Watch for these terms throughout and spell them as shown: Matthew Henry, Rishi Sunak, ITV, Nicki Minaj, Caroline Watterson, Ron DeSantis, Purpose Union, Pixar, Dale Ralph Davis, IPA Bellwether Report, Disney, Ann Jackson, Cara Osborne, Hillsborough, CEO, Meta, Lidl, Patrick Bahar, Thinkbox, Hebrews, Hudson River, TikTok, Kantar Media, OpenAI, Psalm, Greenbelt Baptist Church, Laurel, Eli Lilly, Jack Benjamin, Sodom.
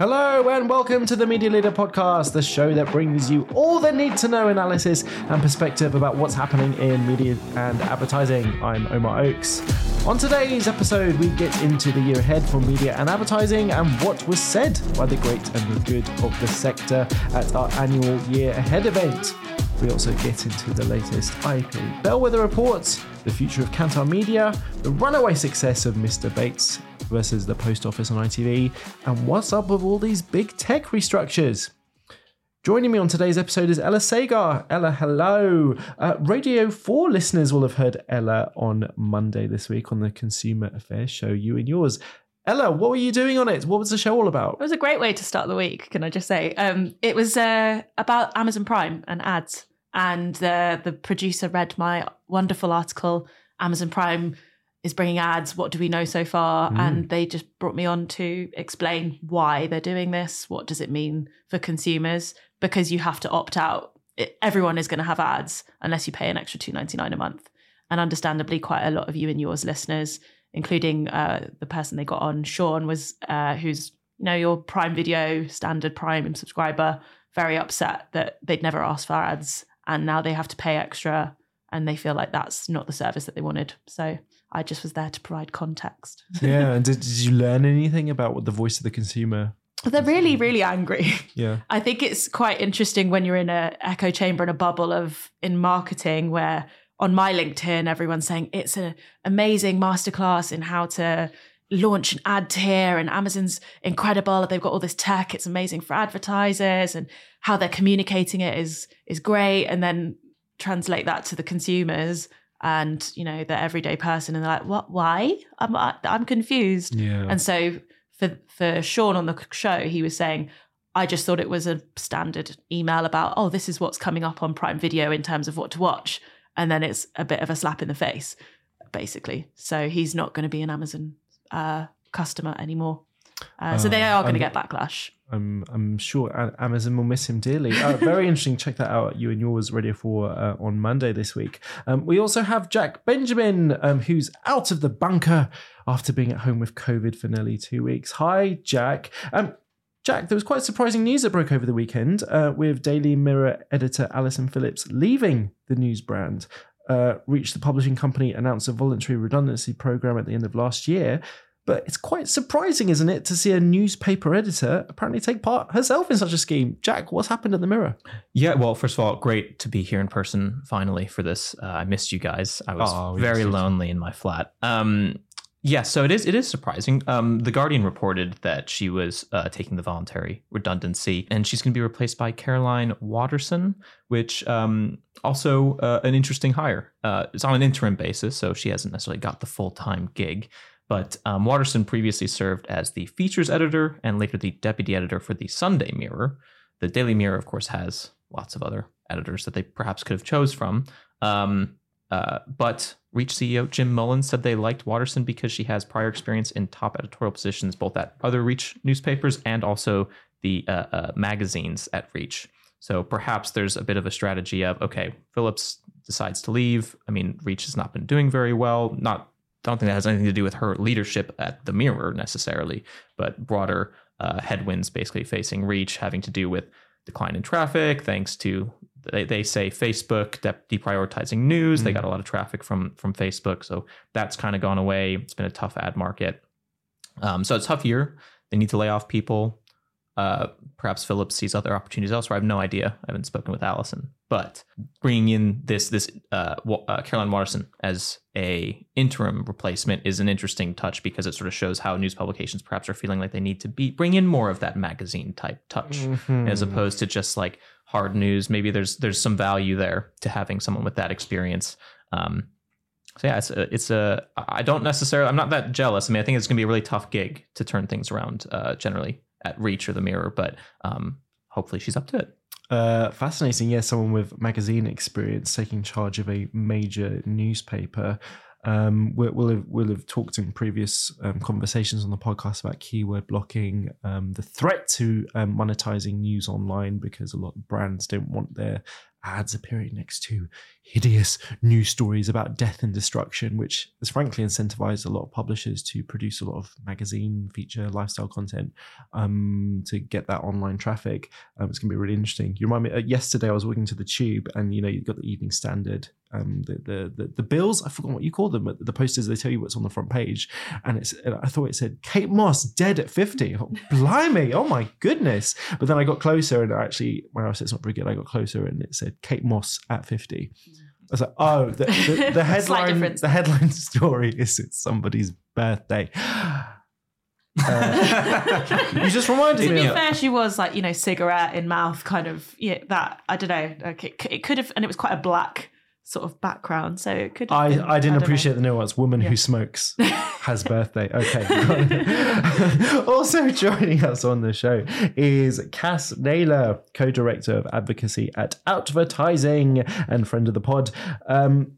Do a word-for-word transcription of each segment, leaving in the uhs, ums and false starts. Hello and welcome to the Media Leader podcast, the show that brings you all the need-to-know analysis and perspective about what's happening in media and advertising. I'm Omar Oakes. On today's episode, we get into the year ahead for media and advertising and what was said by the great and the good of the sector at our annual Year Ahead event. We also get into the latest I P A Bellwether Report, the future of Kantar Media, the runaway success of Mr Bates versus The Post Office on I T V, and what's up with all these big tech restructures. Joining me on today's episode is Ella Sagar. Ella, hello. Uh, Radio four listeners will have heard Ella on Monday this week on the Consumer Affairs show, You and Yours. Ella, what were you doing on it? What was the show all about? It was a great way to start the week, can I just say. Um, it was uh, about Amazon Prime and ads. And uh, the producer read my wonderful article, Amazon Prime is bringing ads, what do we know so far? Mm. And they just brought me on to explain why they're doing this. What does it mean for consumers? Because you have to opt out. It, everyone is going to have ads unless you pay an extra two dollars and ninety-nine cents a month. And understandably, quite a lot of You and Yours listeners, including uh, the person they got on, Sean, was uh, who's, you know, your Prime Video, standard Prime subscriber, very upset that they'd never asked for ads. And now they have to pay extra and they feel like that's not the service that they wanted. So I just was there to provide context. Yeah. And did, did you learn anything about what the voice of the consumer? They're really, really angry. Yeah. I think it's quite interesting when you're in an echo chamber and a bubble of in marketing where on my LinkedIn, everyone's saying it's an amazing masterclass in how to launch an ad tier and Amazon's incredible. They've got all this tech. It's amazing for advertisers and how they're communicating it is, is great. And then translate that to the consumers and, you know, the everyday person. And they're like, what, why? I'm, I'm confused. Yeah. And so for, for Sean on the show, he was saying, I just thought it was a standard email about, oh, this is what's coming up on Prime Video in terms of what to watch. And then it's a bit of a slap in the face, basically. So he's not going to be an Amazon Uh, customer anymore. Uh, so they are going to get backlash. I'm I'm sure Amazon will miss him dearly. Uh, very interesting. Check that out. You and Yours, Radio four uh, on Monday this week. Um, we also have Jack Benjamin, um, who's out of the bunker after being at home with COVID for nearly two weeks. Hi, Jack. Um, Jack, there was quite surprising news that broke over the weekend uh, with Daily Mirror editor Allison Phillips leaving the news brand. Uh, reached the publishing company, announced a voluntary redundancy program at the end of last year. But it's quite surprising, isn't it, to see a newspaper editor apparently take part herself in such a scheme. Jack, what's happened at the Mirror? Yeah, well, first of all, great to be here in person finally for this. Uh, I missed you guys. I was oh, very lonely in my flat. Um, yeah, so it is it is surprising. Um, the Guardian reported that she was uh, taking the voluntary redundancy and she's going to be replaced by Caroline Watterson, which... Um, Also, uh, an interesting hire. Uh, it's on an interim basis, so she hasn't necessarily got the full-time gig. But um, Watterson previously served as the features editor and later the deputy editor for the Sunday Mirror. The Daily Mirror, of course, has lots of other editors that they perhaps could have chose from. Um, uh, but Reach C E O Jim Mullen said they liked Watterson because she has prior experience in top editorial positions, both at other Reach newspapers and also the uh, uh, magazines at Reach. So perhaps there's a bit of a strategy of, okay, Phillips decides to leave. I mean, Reach has not been doing very well. Not, I don't think that has anything to do with her leadership at the Mirror necessarily, but broader uh, headwinds basically facing Reach, having to do with decline in traffic, thanks to, they, they say Facebook de- deprioritizing news. Mm-hmm. They got a lot of traffic from, from Facebook. So that's kind of gone away. It's been a tough ad market. Um, so it's a tough year. They need to lay off people. Uh, perhaps Phillips sees other opportunities elsewhere. I have no idea. I haven't spoken with Allison, but bringing in this this uh, uh, Caroline Watterson as a interim replacement is an interesting touch because it sort of shows how news publications perhaps are feeling like they need to be bring in more of that magazine type touch mm-hmm. as opposed to just like hard news. Maybe there's there's some value there to having someone with that experience. Um, so yeah, it's a, it's a. I don't necessarily. I'm not that jealous. I mean, I think it's going to be a really tough gig to turn things around uh, generally. At Reach or the Mirror, but um, hopefully she's up to it. Uh, fascinating. Yeah, someone with magazine experience taking charge of a major newspaper. Um, we'll, we'll, have, we'll have talked in previous um, conversations on the podcast about keyword blocking, um, the threat to um, monetizing news online because a lot of brands don't want their ads appearing next to hideous news stories about death and destruction, which has frankly incentivized a lot of publishers to produce a lot of magazine feature lifestyle content um, to get that online traffic. Um, it's going to be really interesting. You remind me, uh, yesterday I was walking to the Tube and, you know, you've got the Evening Standard, um, the, the the the bills, I forgot what you call them, but the posters, they tell you what's on the front page. And it's and I thought it said, Kate Moss dead at fifty. Oh, blimey, oh my goodness. But then I got closer and actually, when I said it's not very good, I got closer and it said Kate Moss at fifty. I was like, oh, the, the, the headline the headline story is it's somebody's birthday. Uh, you just reminded to me. To be fair, she was like, you know, cigarette in mouth, kind of, yeah, that, I don't know. Like it, it could have, and it was quite a black sort of background, so it could have been, I, I didn't I appreciate know. the nuance. Woman yeah. who smokes has birthday. Okay. Also joining us on the show is Cass Naylor, co-director of advocacy at Outvertising and friend of the pod. Um,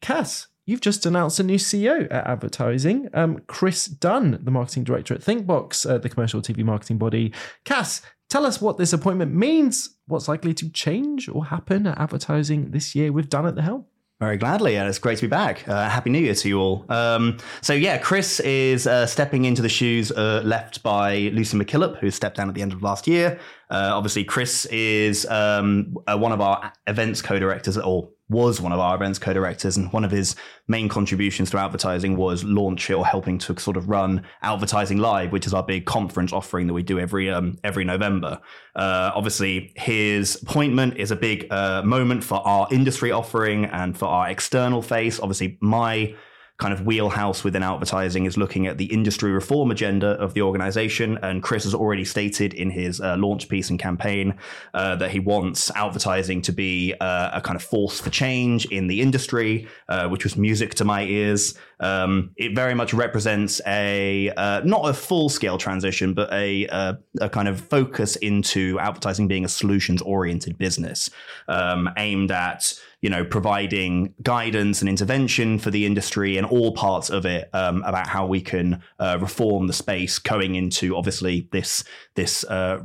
Cass, you've just announced a new C E O at Outvertising, um, Chris Dunn, the marketing director at Thinkbox, uh, the commercial T V marketing body. Cass, tell us what this appointment means, what's likely to change or happen at Outvertising this year with Dunn at the helm. Very gladly, and it's great to be back. Uh, Happy New Year to you all. Um, so yeah, Chris is uh, stepping into the shoes uh, left by Lucy McKillop, who stepped down at the end of last year. Uh, obviously, Chris is um, uh, one of our events co-directors, or was one of our events co-directors, and one of his main contributions to Outvertising was launch it or helping to sort of run Outvertising Live, which is our big conference offering that we do every um, every November. Uh, obviously, his appointment is a big uh, moment for our industry offering and for our external face. Obviously, my kind of wheelhouse within Outvertising is looking at the industry reform agenda of the organization. And Chris has already stated in his uh, launch piece and campaign uh, that he wants Outvertising to be uh, a kind of force for change in the industry, uh, which was music to my ears. Um, it very much represents a, uh, not a full scale transition, but a, a, a kind of focus into Outvertising being a solutions oriented business, um, aimed at, you know, providing guidance and intervention for the industry and all parts of it, um, about how we can uh, reform the space going into obviously this, this, uh,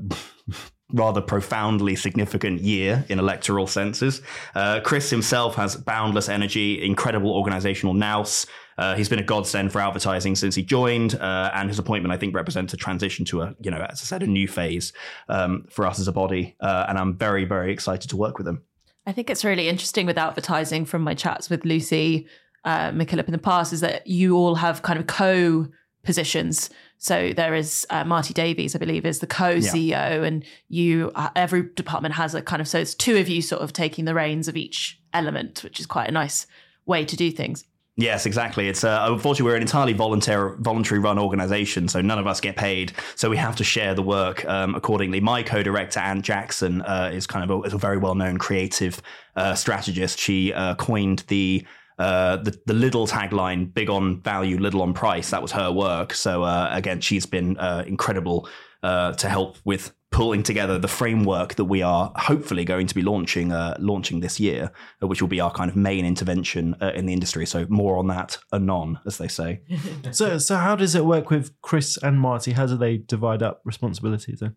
rather profoundly significant year in electoral senses. Uh, Chris himself has boundless energy, incredible organizational nous. Uh, he's been a godsend for Outvertising since he joined, uh, and his appointment, I think, represents a transition to a, you know, as I said, a new phase um, for us as a body. Uh, and I'm very, very excited to work with him. I think it's really interesting with Outvertising, from my chats with Lucy uh, McKillop in the past, is that you all have kind of co-positions. So there is uh, Marty Davies, I believe, is the co-C E O, yeah. and you uh, every department has a kind of, so it's two of you sort of taking the reins of each element, which is quite a nice way to do things. Yes, exactly. It's uh, unfortunately we're an entirely voluntary, voluntary run organization, so none of us get paid. So we have to share the work um, accordingly. My co-director, Ann Jackson, uh, is kind of a, is a very well-known creative uh, strategist. She uh, coined the. Uh, the, the Lidl tagline, big on value, little on price. That was her work. So uh, again, she's been uh, incredible uh, to help with pulling together the framework that we are hopefully going to be launching uh, launching this year, which will be our kind of main intervention uh, in the industry. So more on that anon, as they say. so so how does it work with Chris and Marty? How do they divide up responsibilities then?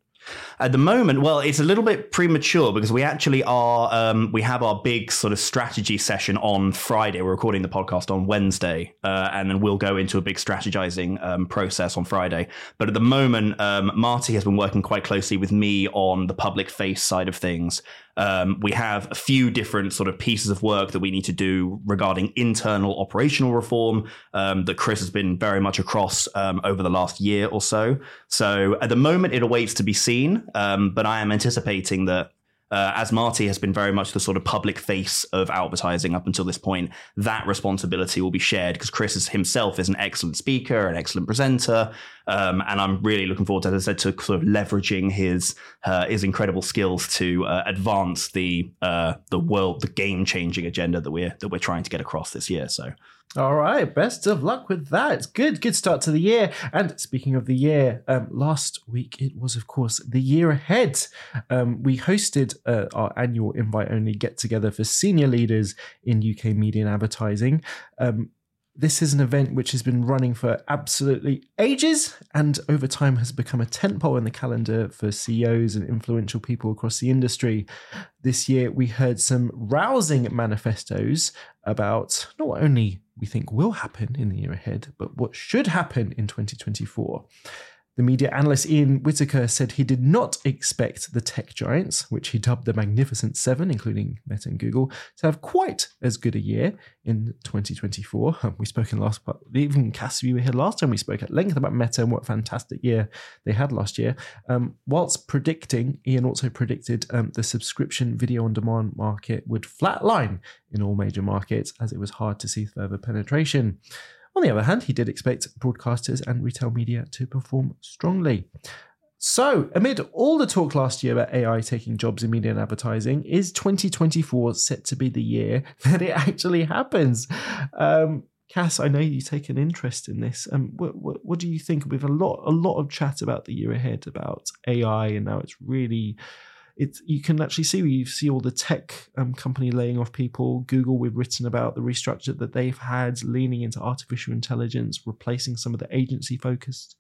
At the moment, well, it's a little bit premature because we actually are, um, we have our big sort of strategy session on Friday. We're recording the podcast on Wednesday, uh, and then we'll go into a big strategizing um, process on Friday. But at the moment, um, Marty has been working quite closely with me on the public face side of things. Um, we have a few different sort of pieces of work that we need to do regarding internal operational reform um, that Chris has been very much across um, over the last year or so. So at the moment, it awaits to be seen, um, but I am anticipating that uh, as Marty has been very much the sort of public face of Outvertising up until this point, that responsibility will be shared because Chris is, himself is an excellent speaker, an excellent presenter. Um, and I'm really looking forward to, as I said, to sort of leveraging his uh, his incredible skills to uh, advance the uh, the world, the game changing agenda that we're that we're trying to get across this year. So, all right, best of luck with that. It's good, good start to the year. And speaking of the year, um, last week it was, of course, the year ahead. Um, we hosted uh, our annual invite only get together for senior leaders in U K media and advertising. Um, This is an event which has been running for absolutely ages and over time has become a tentpole in the calendar for C E Os and influential people across the industry. This year, we heard some rousing manifestos about not what only we think will happen in the year ahead, but what should happen in twenty twenty-four. The media analyst Ian Whittaker said he did not expect the tech giants, which he dubbed the Magnificent Seven, including Meta and Google, to have quite as good a year in twenty twenty-four. We spoke in last part, even Cass, you were here last time, we spoke at length about Meta and what a fantastic year they had last year. Um, whilst predicting, Ian also predicted um, the subscription video on demand market would flatline in all major markets as it was hard to see further penetration. On the other hand, he did expect broadcasters and retail media to perform strongly. So, amid all the talk last year about A I taking jobs in media and advertising, is twenty twenty-four set to be the year that it actually happens? Um, Cass, I know you take an interest in this. Um, what, what, what do you think? We have a lot, a lot of chat about the year ahead about A I, and now it's really... It's, you can actually see, you see all the tech um, company laying off people. Google, we've written about the restructure that they've had, leaning into artificial intelligence, replacing some of the agency-focused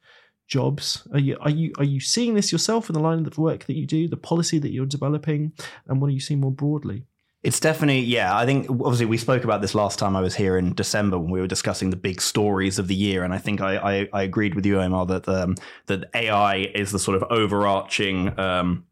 jobs. Are you are you are you seeing this yourself in the line of the work that you do, the policy that you're developing, and what are you seeing more broadly? It's definitely, yeah, I think obviously we spoke about this last time I was here in December when we were discussing the big stories of the year. And I think I, I, I agreed with you, Omar, that, um, that A I is the sort of overarching... Um,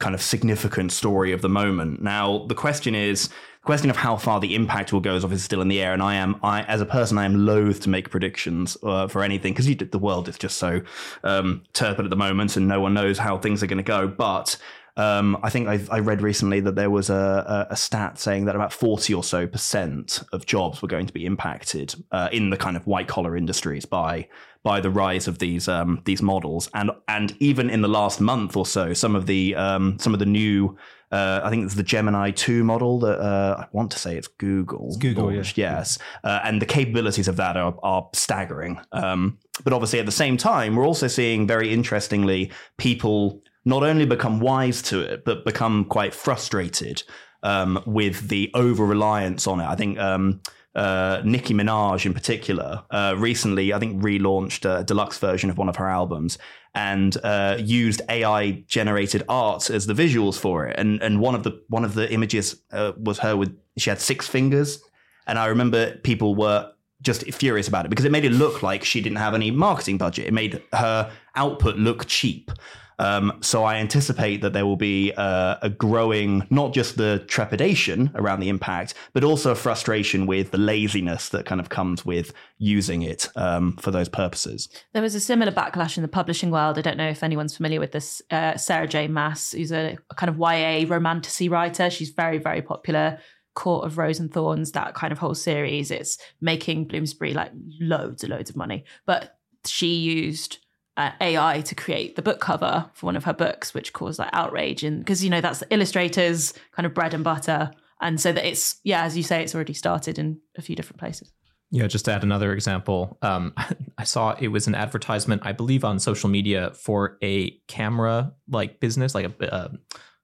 kind of significant story of the moment. Now, the question is, the question of how far the impact will go is obviously still in the air. And I am, I as a person, I am loath to make predictions uh, for anything because the world is just so um, turbid at the moment and no one knows how things are going to go. But um, I think I've, I read recently that there was a, a stat saying that about forty or so percent of jobs were going to be impacted uh, in the kind of white collar industries by by the rise of these um, these models. And and even in the last month or so, some of the um, some of the new, uh, I think it's the Gemini two model that uh, I want to say it's Google. It's Google, launched, yeah. Yes. Uh, and the capabilities of that are, are staggering. Um, but obviously, at the same time, we're also seeing, very interestingly, people not only become wise to it, but become quite frustrated um, with the over-reliance on it. I think... Um, Uh, Nicki Minaj in particular uh, recently, I think, relaunched a deluxe version of one of her albums and uh, used A I generated art as the visuals for it. And and one of the one of the images uh, was her with, she had six fingers. And I remember people were just furious about it because it made it look like she didn't have any marketing budget. It made her output look cheap. Um, so I anticipate that there will be uh, a growing, not just the trepidation around the impact, but also a frustration with the laziness that kind of comes with using it um, for those purposes. There was a similar backlash in the publishing world. I don't know if anyone's familiar with this. Uh, Sarah J. Maas, who's a kind of Y A romantasy writer. She's very, very popular. Court of Rose and Thorns, that kind of whole series. It's making Bloomsbury like loads and loads of money. But she used... Uh, A I to create the book cover for one of her books, which caused like outrage, and because you know that's illustrators' kind of bread and butter, and so that it's yeah, as you say, it's already started in a few different places. Yeah, just to add another example, um, I saw it was an advertisement, I believe, on social media for a camera like business, like a, a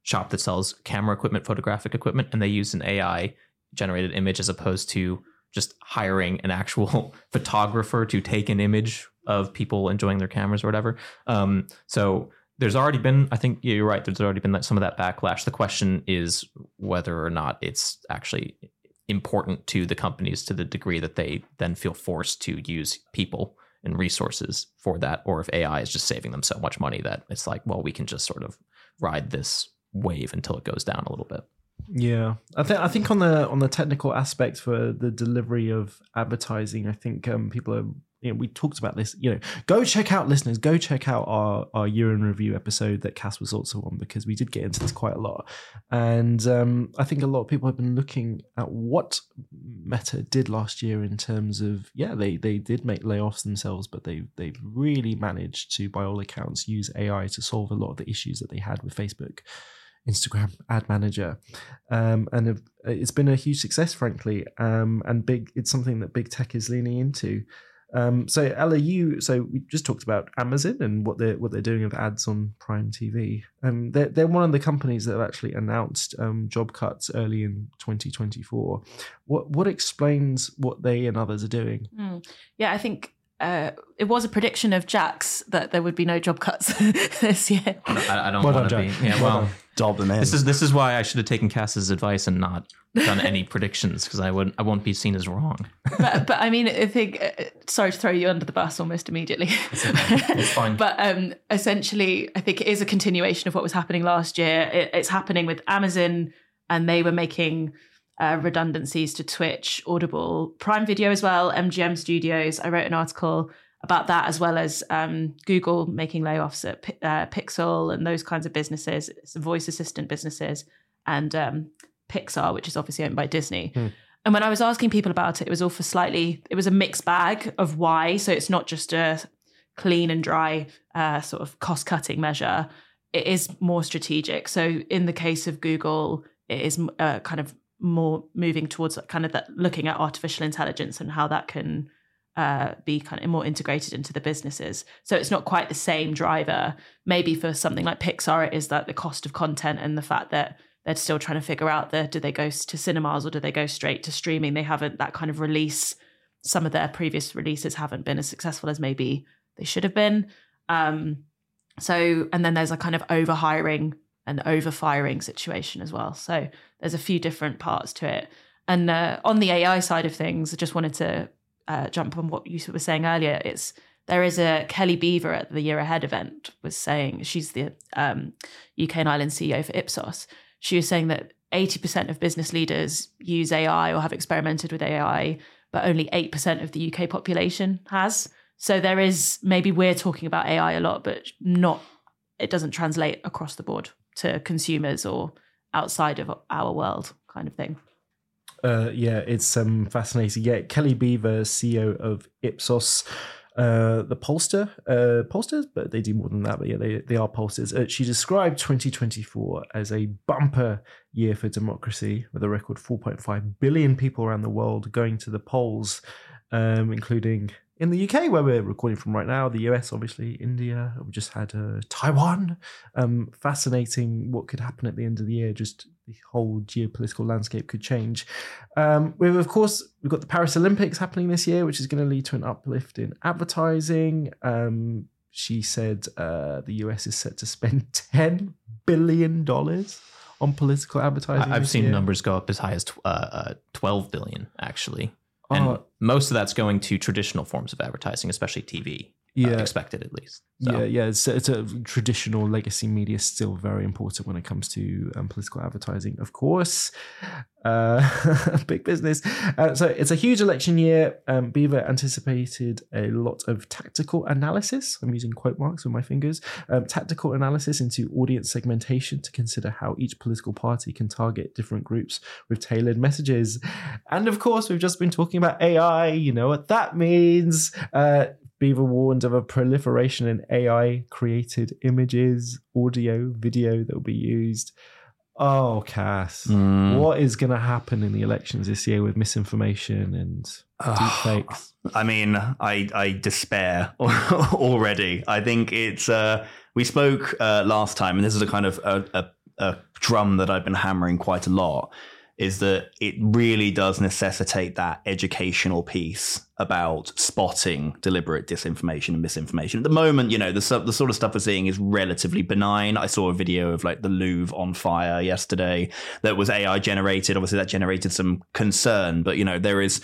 shop that sells camera equipment, photographic equipment, and they used an A I generated image as opposed to just hiring an actual photographer to take an image of people enjoying their cameras or whatever. Um, so there's already been, I think yeah, you're right, there's already been that, some of that backlash. The question is whether or not it's actually important to the companies to the degree that they then feel forced to use people and resources for that, or if A I is just saving them so much money that it's like, well, we can just sort of ride this wave until it goes down a little bit. Yeah, I think I think on the on the technical aspect for the delivery of advertising, I think um, people are, you know, we talked about this, you know, go check out listeners, go check out our, our year in review episode that Cass was also on, because we did get into this quite a lot. And um, I think a lot of people have been looking at what Meta did last year in terms of, yeah, they they did make layoffs themselves, but they, they've really managed to, by all accounts, use A I to solve a lot of the issues that they had with Facebook, Instagram ad manager, um, and it's been a huge success, frankly, um, and big. It's something that big tech is leaning into. Um, so Ella, you so we just talked about Amazon and what they're what they're doing with ads on Prime T V. Um, they're they're one of the companies that have actually announced um, job cuts early in twenty twenty-four. What what explains what they and others are doing? Mm. Yeah, I think. Uh, it was a prediction of Jack's that there would be no job cuts this year. I, I don't well want to be. Yeah, well, well dob them in. This is this is why I should have taken Cass's advice and not done any predictions, because I wouldn't. I won't be seen as wrong. But, but I mean, I think. Uh, sorry to throw you under the bus almost immediately. It's, okay. It's fine. But um, essentially, I think it is a continuation of what was happening last year. It, it's happening with Amazon, and they were making. Uh, redundancies to Twitch, Audible, Prime Video as well, M G M Studios. I wrote an article about that, as well as um, Google making layoffs at uh, Pixel and those kinds of businesses, some voice assistant businesses, and um, Pixar, which is obviously owned by Disney. Mm. And when I was asking people about it, it was all for slightly, it was a mixed bag of why. So it's not just a clean and dry uh, sort of cost-cutting measure. It is more strategic. So in the case of Google, it is uh, kind of more moving towards kind of that, looking at artificial intelligence and how that can uh, be kind of more integrated into the businesses. So it's not quite the same driver. Maybe for something like Pixar, it is that the cost of content and the fact that they're still trying to figure out the, do they go to cinemas or do they go straight to streaming? They haven't, that kind of release, some of their previous releases haven't been as successful as maybe they should have been. Um, so, and then there's a kind of over-hiring an overfiring situation as well. So there's a few different parts to it. And uh, on the A I side of things, I just wanted to uh, jump on what you were saying earlier. It's there is a Kelly Beaver at the Year Ahead event was saying, she's the um, U K and Ireland C E O for Ipsos. She was saying that eighty percent of business leaders use A I or have experimented with A I, but only eight percent of the U K population has. So there is, maybe we're talking about A I a lot, but not, it doesn't translate across the board to consumers or outside of our world kind of thing. Uh, yeah, it's um, fascinating. Yeah, Kelly Beaver, C E O of Ipsos, uh, the pollster, uh, pollsters, but they do more than that, but yeah, they, they are pollsters. Uh, she described twenty twenty-four as a bumper year for democracy, with a record four point five billion people around the world going to the polls, um, including... in the U K, where we're recording from right now, the U S, obviously, India, we just had uh, Taiwan. Um, fascinating what could happen at the end of the year, just the whole geopolitical landscape could change. Um, we've, of course, we've got the Paris Olympics happening this year, which is going to lead to an uplift in advertising. Um, she said uh, the U S is set to spend ten billion dollars on political advertising. I've seen year. numbers go up as high as uh, twelve billion dollars, actually. And oh. most of that's going to traditional forms of advertising, especially T V, yeah. uh, expected at least. So. Yeah, yeah. It's, it's a traditional legacy media is still very important when it comes to um, political advertising, of course. Uh, big business. Uh, so it's a huge election year. Um, Beaver anticipated a lot of tactical analysis. I'm using quote marks with my fingers. Um, tactical analysis into audience segmentation to consider how each political party can target different groups with tailored messages. And of course, we've just been talking about A I. You know what that means. Uh, Beaver warned of a proliferation in A I-created images, audio, video that will be used. Oh, Cass, mm. what is going to happen in the elections this year with misinformation and deepfakes? I mean, I, I despair already. I think it's, uh, we spoke uh, last time, and this is a kind of a, a, a drum that I've been hammering quite a lot, is that it really does necessitate that educational piece about spotting deliberate disinformation and misinformation. At the moment, you know, the, the sort of stuff we're seeing is relatively benign. I saw a video of like the Louvre on fire yesterday that was A I generated. Obviously, that generated some concern. But, you know, there is,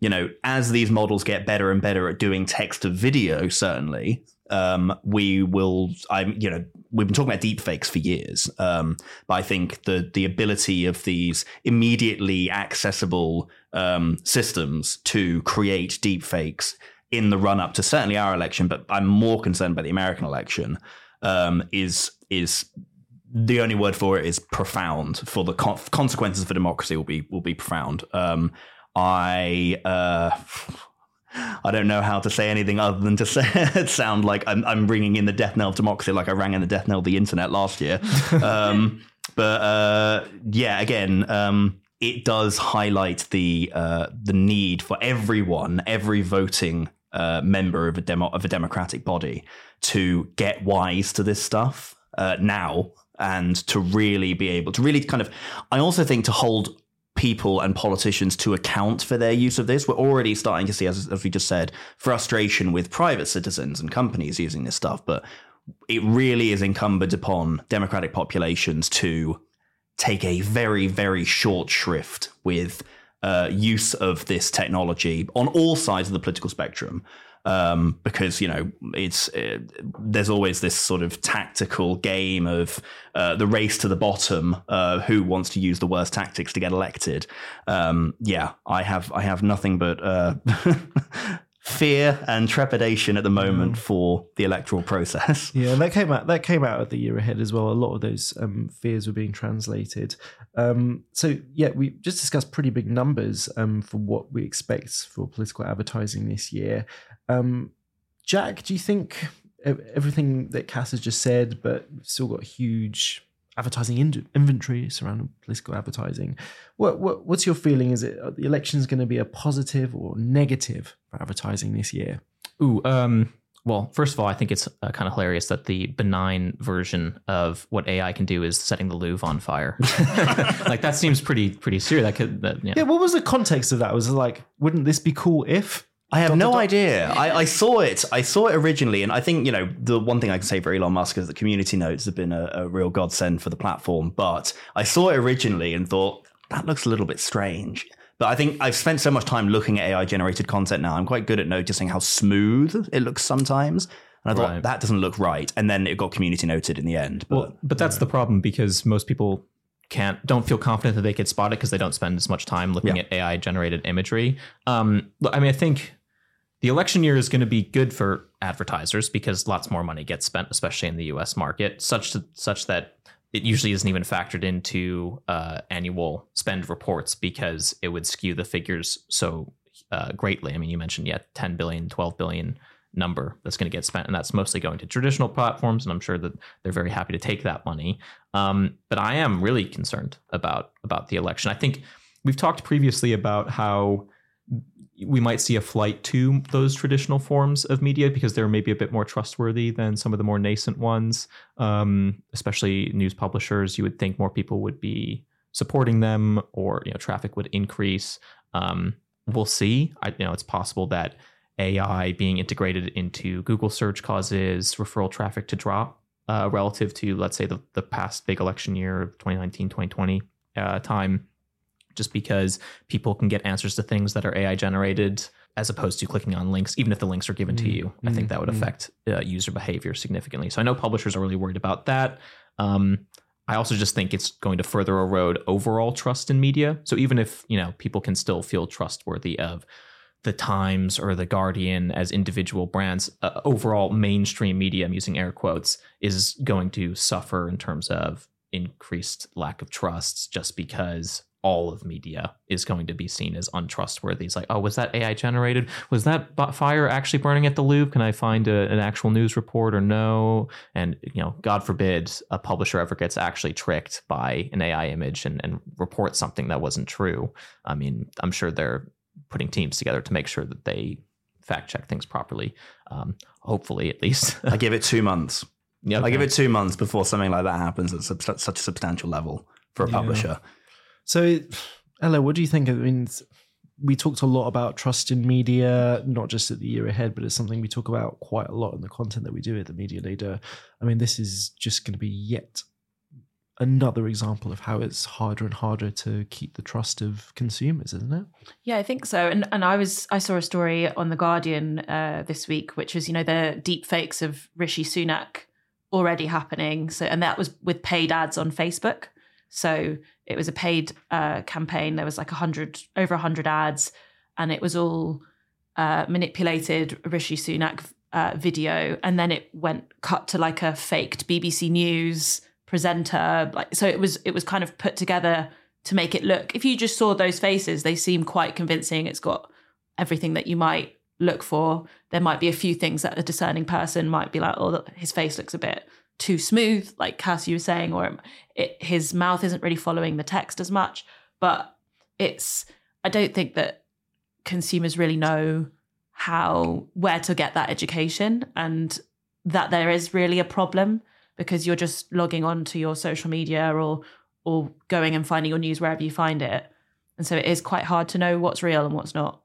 you know, as these models get better and better at doing text to video, certainly, um, we will, I'm, you know, we've been talking about deepfakes for years, um, but I think the the ability of these immediately accessible um, systems to create deepfakes in the run up to certainly our election, but I'm more concerned about the American election, um, is is the only word for it is profound. For the con- consequences for democracy will be will be profound. Um, I. Uh, I don't know how to say anything other than to say, sound like I'm, I'm ringing in the death knell of democracy, like I rang in the death knell of the internet last year. Um, but uh, yeah, again, um, it does highlight the uh, the need for everyone, every voting uh, member of a demo of a democratic body to get wise to this stuff uh, now, and to really be able to really kind of, I also think, to hold people and politicians to account for their use of this. We're already starting to see, as, as we just said, frustration with private citizens and companies using this stuff, but it really is incumbent upon democratic populations to take a very, very short shrift with uh, use of this technology on all sides of the political spectrum. Um, because, you know, it's it, there's always this sort of tactical game of uh, the race to the bottom, uh, who wants to use the worst tactics to get elected. Um, yeah, I have I have nothing but uh, fear and trepidation at the moment mm. for the electoral process. Yeah, and that came out that came out at the year ahead as well. A lot of those um, fears were being translated. Um, so yeah, we just discussed pretty big numbers um, for what we expect for political advertising this year. Um, Jack, do you think everything that Cass has just said, but we've still got huge advertising in- inventory surrounding political advertising, what, what what's your feeling? Is it, are the elections going to be a positive or negative for advertising this year? Ooh, um, well, first of all, I think it's uh, kind of hilarious that the benign version of what A I can do is setting the Louvre on fire. Like, that seems pretty pretty serious. That could, that, yeah. yeah. What was the context of that? Was it like, wouldn't this be cool if? I have dot, no dot, idea. I, I saw it. I saw it originally. And I think, you know, the one thing I can say for Elon Musk is that community notes have been a, a real godsend for the platform. But I saw it originally and thought, that looks a little bit strange. But I think I've spent so much time looking at A I generated content now. I'm quite good at noticing how smooth it looks sometimes. And I thought, right, that doesn't look right. And then it got community noted in the end. But, well, but that's yeah. the problem, because most people can't don't feel confident that they could spot it because they don't spend as much time looking yeah. at A I generated imagery. Um, I mean, I think the election year is going to be good for advertisers because lots more money gets spent, especially in the U S market, such to, such that it usually isn't even factored into uh, annual spend reports because it would skew the figures so uh, greatly. I mean, you mentioned, yeah, ten billion dollars, twelve billion dollars number that's going to get spent, and that's mostly going to traditional platforms, and I'm sure that they're very happy to take that money. Um, but I am really concerned about about the election. I think we've talked previously about how we might see a flight to those traditional forms of media because they're maybe a bit more trustworthy than some of the more nascent ones, um, especially news publishers. You would think more people would be supporting them, or, you know, traffic would increase. Um, we'll see. I, you know, it's possible that A I being integrated into Google search causes referral traffic to drop uh, relative to, let's say, the, the past big election year of twenty nineteen, twenty twenty uh, time, just because people can get answers to things that are A I generated as opposed to clicking on links, even if the links are given mm-hmm. to you. I think that would affect uh, user behavior significantly. So I know publishers are really worried about that. Um, I also just think it's going to further erode overall trust in media. So even if, you know, people can still feel trustworthy of The Times or The Guardian as individual brands, uh, overall mainstream media, I'm using air quotes, is going to suffer in terms of increased lack of trust just because all of media is going to be seen as untrustworthy. It's like, oh, was that A I generated? Was that fire actually burning at the Louvre? Can I find a, an actual news report or no? And, you know, God forbid a publisher ever gets actually tricked by an A I image and, and reports something that wasn't true. I mean, I'm sure they're putting teams together to make sure that they fact check things properly. Um, hopefully, at least. I give it two months. Yeah, okay. I give it two months before something like that happens at sub- such a substantial level for a yeah. publisher. So, Ella, what do you think? I mean, we talked a lot about trust in media, not just at the year ahead, but it's something we talk about quite a lot in the content that we do at the Media Leader. I mean, this is just going to be yet another example of how it's harder and harder to keep the trust of consumers, isn't it? Yeah, I think so. And and I was I saw a story on The Guardian uh, this week, which was, you know, the deep fakes of Rishi Sunak already happening. So, and that was with paid ads on Facebook. So it was a paid uh, campaign. There was like a hundred over a hundred ads, and it was all uh, manipulated Rishi Sunak uh, video, and then it went cut to like a faked B B C News presenter, like, so it was it was kind of put together to make it look, if you just saw those faces, they seem quite convincing. It's got everything that you might look for. There might be a few things that a discerning person might be like, oh, his face looks a bit too smooth, like Cass, you were saying, or it, his mouth isn't really following the text as much. But it's, I don't think that consumers really know how, where to get that education, and that there is really a problem because you're just logging on to your social media or or going and finding your news wherever you find it. And so it is quite hard to know what's real and what's not.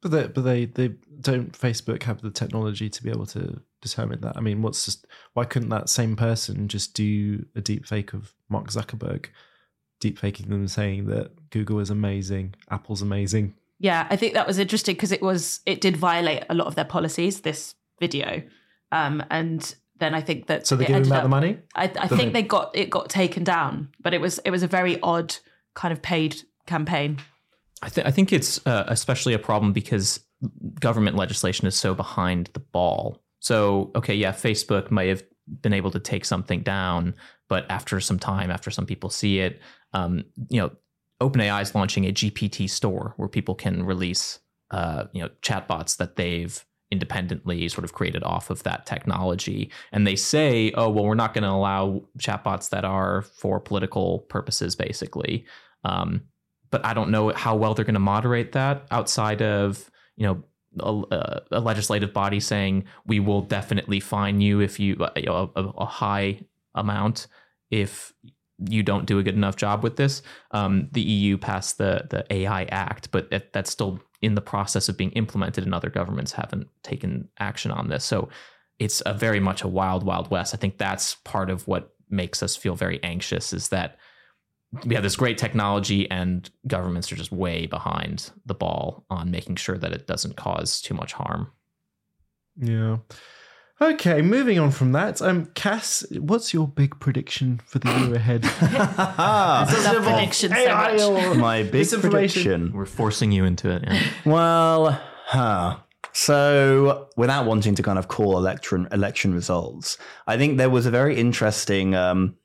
But they, but they, they don't Facebook have the technology to be able to determine that? I mean, what's just, why couldn't that same person just do a deep fake of Mark Zuckerberg, deep faking them saying that Google is amazing, Apple's amazing? Yeah, I think that was interesting because it was, it did violate a lot of their policies, this video. Um, and then I think that... So they gave him out the money? I, I think they got, it got taken down, but it was, it was a very odd kind of paid campaign. I, th- I think it's uh, especially a problem because government legislation is so behind the ball. So, okay, yeah, Facebook might have been able to take something down, but after some time, after some people see it, um, you know, OpenAI is launching a G P T store where people can release, uh, you know, chatbots that they've independently sort of created off of that technology. And they say, oh, well, we're not going to allow chatbots that are for political purposes, basically. Um, but I don't know how well they're going to moderate that outside of, you know, a, a legislative body saying we will definitely fine you if you, you know, a, a high amount if you don't do a good enough job with this. Um, the E U passed the the A I Act, but it, that's still in the process of being implemented, and other governments haven't taken action on this. So it's a very much a wild, wild west. I think that's part of what makes us feel very anxious, is that we have this great technology and governments are just way behind the ball on making sure that it doesn't cause too much harm. Yeah. Okay, moving on from that. Um, Cass, what's your big prediction for the year ahead? I love predictions so much. Or my big prediction. We're forcing you into it. Yeah. Well, huh. So without wanting to kind of call election election results, I think there was a very interesting... Um,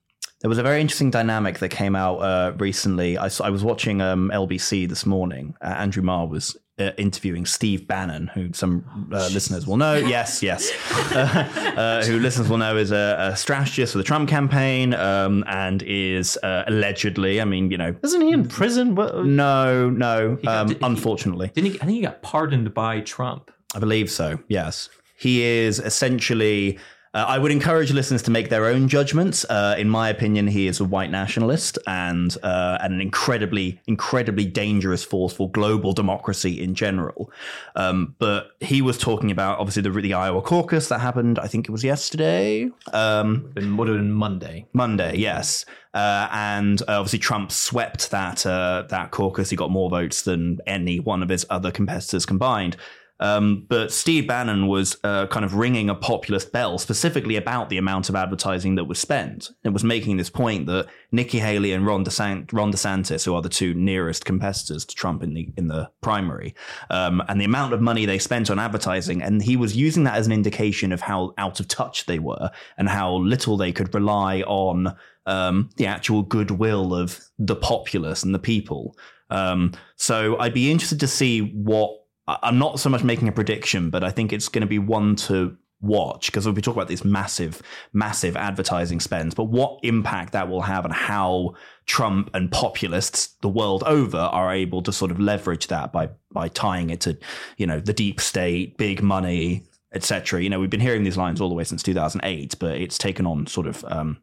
There was a very interesting dynamic that came out uh, recently. I, I was watching um, L B C this morning. Uh, Andrew Marr was uh, interviewing Steve Bannon, who some uh, listeners will know. Yes, yes. Uh, uh, who listeners will know is a, a strategist for the Trump campaign, um, and is uh, allegedly, I mean, you know. Isn't he in prison? What? No, no, got, um, did, unfortunately. He, didn't he, I think he got pardoned by Trump. I believe so, yes. He is essentially... Uh, I would encourage listeners to make their own judgments. Uh, in my opinion, he is a white nationalist and, uh, and an incredibly, incredibly dangerous force for global democracy in general. Um, but he was talking about, obviously, the, the Iowa caucus that happened, I think it was yesterday. Um, it would have been Monday. Monday, yes. Uh, and uh, obviously Trump swept that, uh, that caucus. He got more votes than any one of his other competitors combined. Um, but Steve Bannon was uh, kind of ringing a populist bell specifically about the amount of advertising that was spent. It was making this point that Nikki Haley and Ron DeSantis, Ron DeSantis who are the two nearest competitors to Trump in the in the primary, um, and the amount of money they spent on advertising. And he was using that as an indication of how out of touch they were and how little they could rely on um, the actual goodwill of the populace and the people. Um, so I'd be interested to see what... I'm not so much making a prediction, but I think it's going to be one to watch because we'll be talking about these massive, massive advertising spends. But what impact that will have on how Trump and populists the world over are able to sort of leverage that by by tying it to, you know, the deep state, big money, et cetera. You know, we've been hearing these lines all the way since two thousand eight, but it's taken on sort of um,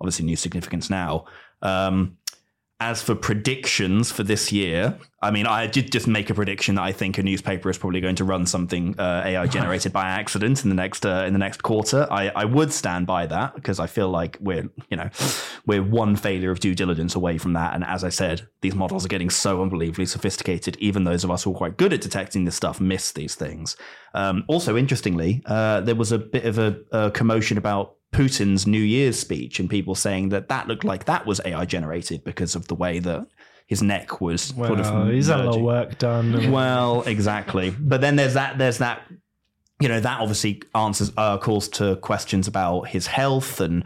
obviously new significance now. Um, As for predictions for this year, I mean, I did just make a prediction that I think a newspaper is probably going to run something uh, A I generated by accident in the next uh, in the next quarter. I, I would stand by that because I feel like we're, you know, we're one failure of due diligence away from that. And as I said, these models are getting so unbelievably sophisticated. Even those of us who are quite good at detecting this stuff miss these things. Um, also, interestingly, uh, there was a bit of a, a commotion about Putin's New Year's speech and people saying that that looked like that was A I generated because of the way that his neck was well, sort of he's had a lot of work done. Well, exactly. But then there's that, there's that, you know, that obviously answers, uh, calls to questions about his health. And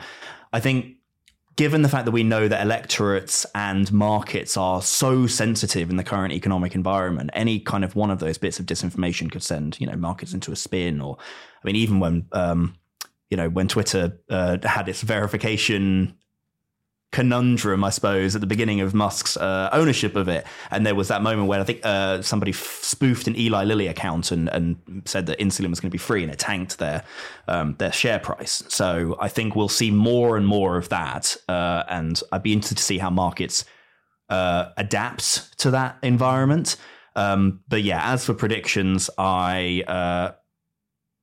I think given the fact that we know that electorates and markets are so sensitive in the current economic environment, any kind of one of those bits of disinformation could send, you know, markets into a spin. Or, I mean, even when, um, you know, when Twitter uh, had its verification conundrum, I suppose, at the beginning of Musk's uh, ownership of it. And there was that moment when I think uh, somebody f- spoofed an Eli Lilly account and, and said that insulin was going to be free, and it tanked their um, their share price. So I think we'll see more and more of that. Uh, and I'd be interested to see how markets uh, adapt to that environment. Um, but yeah, as for predictions, I... Uh,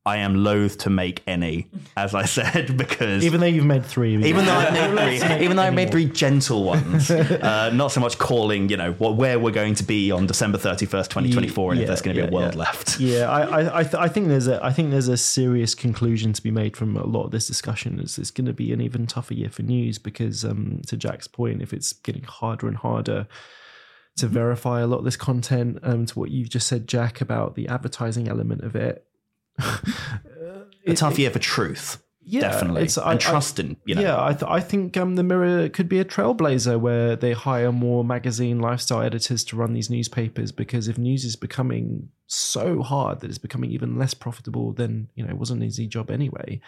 I am loath to make any, as I said, because... Even though you've made three. Even though I've made three, even though I've made three gentle ones. Uh, not so much calling, you know, what, where we're going to be on December thirty-first, twenty twenty-four, and yeah, if there's going to yeah, be a world yeah. left. Yeah, I, I, th- I think there's a, I think there's a serious conclusion to be made from a lot of this discussion. It's, it's going to be an even tougher year for news because, um, to Jack's point, if it's getting harder and harder to verify a lot of this content, um, to what you've just said, Jack, about the advertising element of it, a it, tough year for truth, yeah, definitely, it's, I, and trust in, you know. Yeah, I, th- I think um, the Mirror could be a trailblazer where they hire more magazine lifestyle editors to run these newspapers, because if news is becoming so hard that it's becoming even less profitable than, you know, it was an easy job anyway,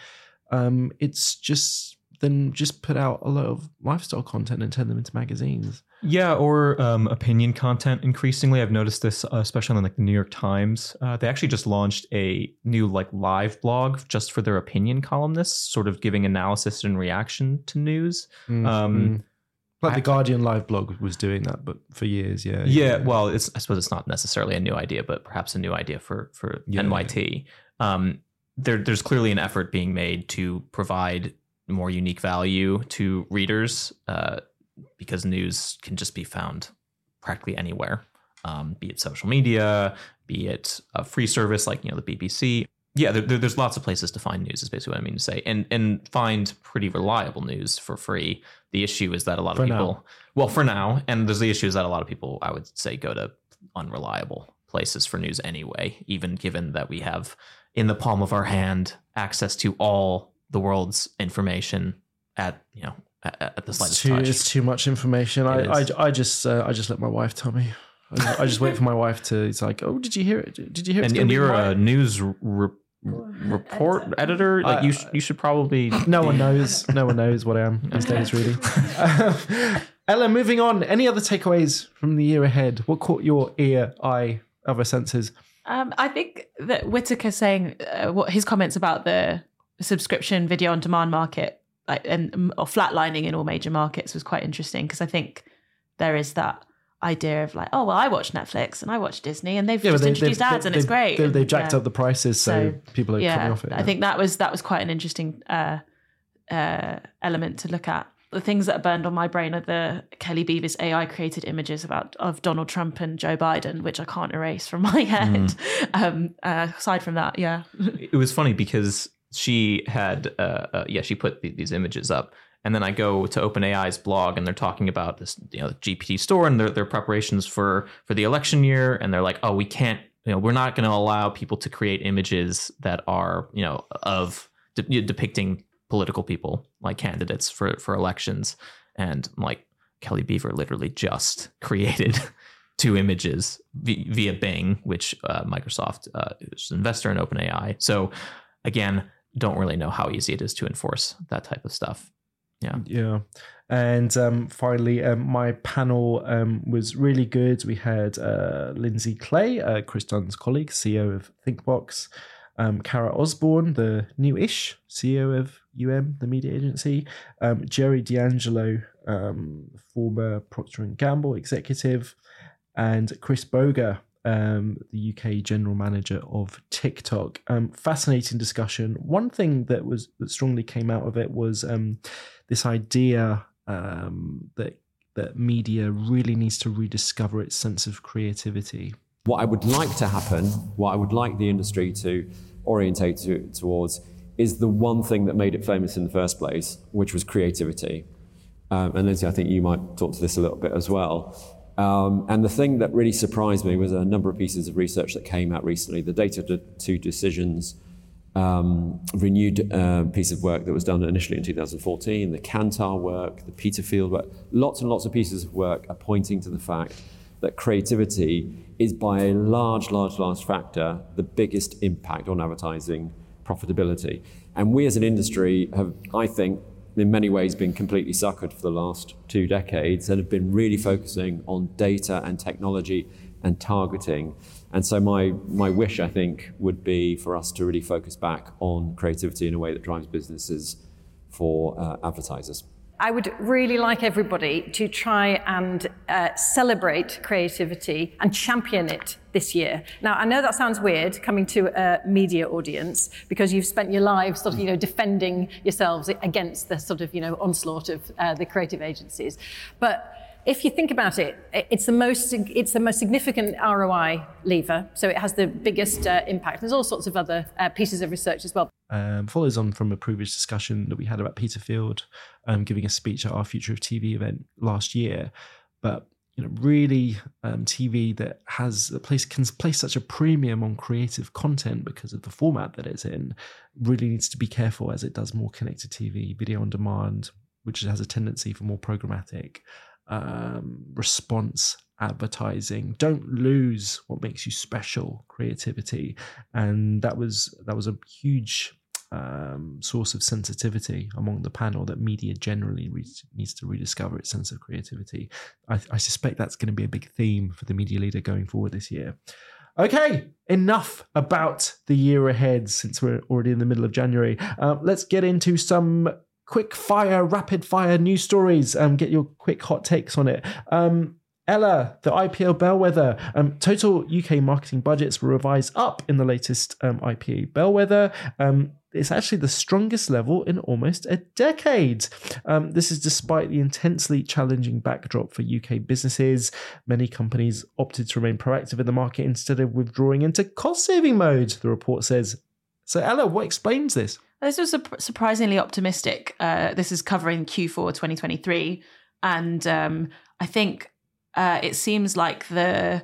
um, it's just then just put out a lot of lifestyle content and turn them into magazines. Yeah, or um, opinion content increasingly. I've noticed this, uh, especially on like the New York Times. Uh, they actually just launched a new like live blog just for their opinion columnists, sort of giving analysis and reaction to news. Mm-hmm. Um, like the I, Guardian live blog was doing that, but for years, yeah. Yeah, yeah. Well, it's, I suppose it's not necessarily a new idea, but perhaps a new idea for for yeah. N Y T. Um, there, there's clearly an effort being made to provide more unique value to readers, uh, because news can just be found practically anywhere, um, be it social media, be it a free service like, you know, the B B C. Yeah, there, there, there's lots of places to find news is basically what I mean to say, and and find pretty reliable news for free. The issue is that a lot of for people, now. well, for now, and there's the issue is that a lot of people, I would say, go to unreliable places for news anyway, even given that we have in the palm of our hand access to all the world's information at, you know, at, at the slightest too, touch. It's too much information. I, I, I just uh, I just let my wife tell me. I, I just wait for my wife to, it's like, oh, did you hear it? Did you hear it? And, and you're a news re- report editor. editor? Like I, you, sh- you should probably... No one knows. No one knows what I am these days, really. Um, Ella, moving on. Any other takeaways from the year ahead? What caught your ear, eye, other senses? Um, I think that Whittaker saying uh, what his comments about the subscription video on demand market, like, and or flatlining in all major markets, was quite interesting, because I think there is that idea of like, oh well, I watch Netflix and I watch Disney and they've yeah, just they, introduced they've, ads they've, and it's great. They've, they've jacked yeah. up the prices, so, so people are yeah, coming off it. Yeah. I think that was that was quite an interesting uh, uh, element to look at. The things that are burned on my brain are the Kelly Beaver's A I created images about of Donald Trump and Joe Biden, which I can't erase from my head. Mm. Um, uh, aside from that, yeah, it was funny because she had, uh, uh, yeah, she put th- these images up, and then I go to OpenAI's blog, and they're talking about this, you know, G P T store and their their preparations for for the election year, and they're like, oh, we can't, you know, we're not going to allow people to create images that are, you know, of de- depicting political people, like candidates for for elections, and I'm like, Kelly Beaver literally just created two images v- via Bing, which uh, Microsoft uh, is an investor in OpenAI, so again, don't really know how easy it is to enforce that type of stuff. Yeah. Yeah. And um, finally, um, my panel um, was really good. We had uh, Lindsay Clay, uh, Chris Dunn's colleague, C E O of Thinkbox, um, Cara Osborne, the new-ish C E O of U M, the media agency, um, Jerry D'Angelo, um, former Procter and Gamble executive, and Chris Boger, Um, the U K general manager of TikTok. Um, fascinating discussion. One thing that was that strongly came out of it was um, this idea um, that that media really needs to rediscover its sense of creativity. What I would like to happen, what I would like the industry to orientate to, towards, is the one thing that made it famous in the first place, which was creativity. Um, and Lindsay, I think you might talk to this a little bit as well. Um, and the thing that really surprised me was a number of pieces of research that came out recently. The Data to, to Decisions um, renewed uh, piece of work that was done initially in two thousand fourteen, the Kantar work, the Peterfield work, lots and lots of pieces of work are pointing to the fact that creativity is by a large, large, large factor the biggest impact on advertising profitability. And we as an industry have, I think, in many ways been completely suckered for the last two decades and have been really focusing on data and technology and targeting. And so my, my wish, I think, would be for us to really focus back on creativity in a way that drives businesses for uh, advertisers. I would really like everybody to try and uh, celebrate creativity and champion it this year. Now, I know that sounds weird coming to a media audience because you've spent your lives sort of, you know, defending yourselves against the sort of, you know, onslaught of uh, the creative agencies. But if you think about it, it's the most it's the most significant R O I lever, so it has the biggest uh, impact. There's all sorts of other uh, pieces of research as well. Um, follows on from a previous discussion that we had about Peter Field um, giving a speech at our Future of T V event last year. But you know, really, um, T V that has a place can place such a premium on creative content because of the format that it's in really needs to be careful as it does more connected T V, video on demand, which has a tendency for more programmatic. Um, response advertising. Don't lose what makes you special, creativity. And that was that was a huge um, source of sensitivity among the panel that media generally re- needs to rediscover its sense of creativity. I, I suspect that's going to be a big theme for the Media Leader going forward this year. Okay, enough about the year ahead since we're already in the middle of January. Uh, let's get into some quick fire, rapid fire news stories and um, get your quick hot takes on it. Um, Ella, the I P A Bellwether, um, total U K marketing budgets were revised up in the latest um, I P A Bellwether. Um, it's actually the strongest level in almost a decade. Um, this is despite the intensely challenging backdrop for U K businesses. Many companies opted to remain proactive in the market instead of withdrawing into cost-saving mode, the report says. So Ella, what explains this? This was surprisingly optimistic. Uh, this is covering Q four twenty twenty-three. And um, I think uh, it seems like the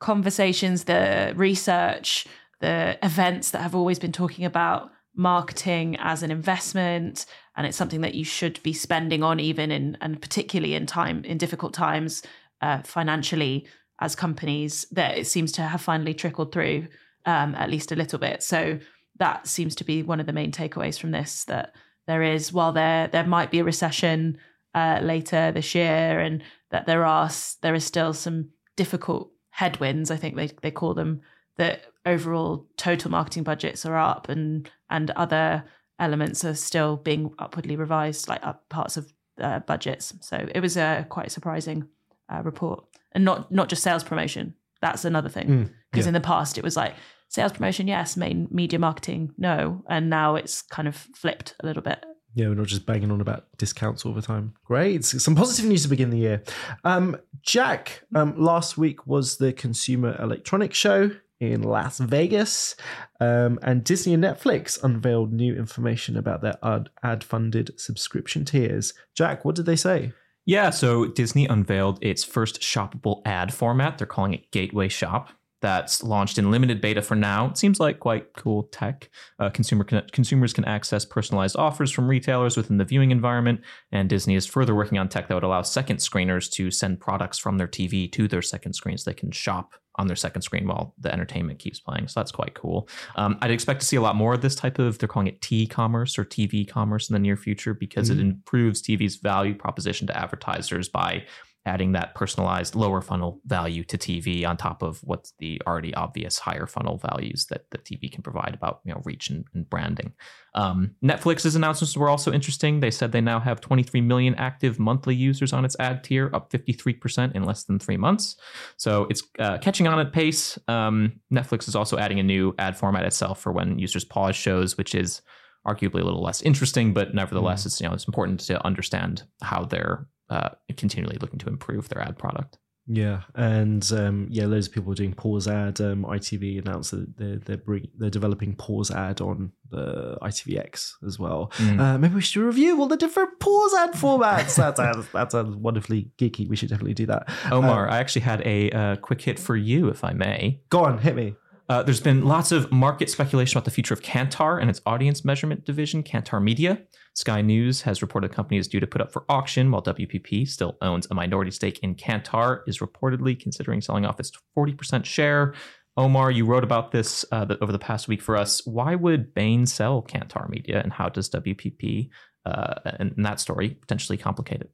conversations, the research, the events that have always been talking about marketing as an investment, and it's something that you should be spending on even in, and particularly in time, in difficult times uh, financially as companies, that it seems to have finally trickled through um, at least a little bit. So that seems to be one of the main takeaways from this, that there is, while there there might be a recession uh, later this year and that there are there is still some difficult headwinds, I think they, they call them, that overall total marketing budgets are up and and other elements are still being upwardly revised, like up parts of uh, budgets. So it was a quite surprising uh, report. And not, not just sales promotion. That's another thing. Because mm, yeah. in the past it was like, sales promotion, yes. Main media marketing, no. And now it's kind of flipped a little bit. Yeah, we're not just banging on about discounts all the time. Great. Some positive news to begin the year. Um, Jack, um, last week was the Consumer Electronics Show in Las Vegas. Um, and Disney and Netflix unveiled new information about their ad- ad-funded subscription tiers. Jack, what did they say? Yeah, so Disney unveiled its first shoppable ad format. They're calling it Gateway Shop. That's launched in limited beta for now. It seems like quite cool tech. Uh, consumer can, consumers can access personalized offers from retailers within the viewing environment, and Disney is further working on tech that would allow second screeners to send products from their T V to their second screen so they can shop on their second screen while the entertainment keeps playing. So that's quite cool. Um, I'd expect to see a lot more of this type of, they're calling it T-commerce or T V commerce in the near future because mm-hmm. it improves T V's value proposition to advertisers by adding that personalized lower funnel value to T V on top of what's the already obvious higher funnel values that the T V can provide about, you know, reach and, and branding. Um, Netflix's announcements were also interesting. They said they now have twenty-three million active monthly users on its ad tier, up fifty-three percent in less than three months. So it's uh, catching on at pace. Um, Netflix is also adding a new ad format itself for when users pause shows, which is arguably a little less interesting, but nevertheless, mm. it's, you know, it's important to understand how they're Uh, continually looking to improve their ad product. Yeah, and um, yeah, loads of people are doing pause ad. Um, I T V announced that they're they're, bring, they're developing pause ad on the I T V X as well. Mm. Uh, maybe we should review all the different pause ad formats. That sounds that sounds wonderfully geeky. We should definitely do that. Omar, um, I actually had a uh, quick hit for you, if I may. Go on, hit me. Uh, there's been lots of market speculation about the future of Kantar and its audience measurement division, Kantar Media. Sky News has reported the company is due to put up for auction, while W P P still owns a minority stake in Kantar, is reportedly considering selling off its forty percent share. Omar, you wrote about this uh, over the past week for us. Why would Bain sell Kantar Media, and how does W P P uh, and, and that story potentially complicated.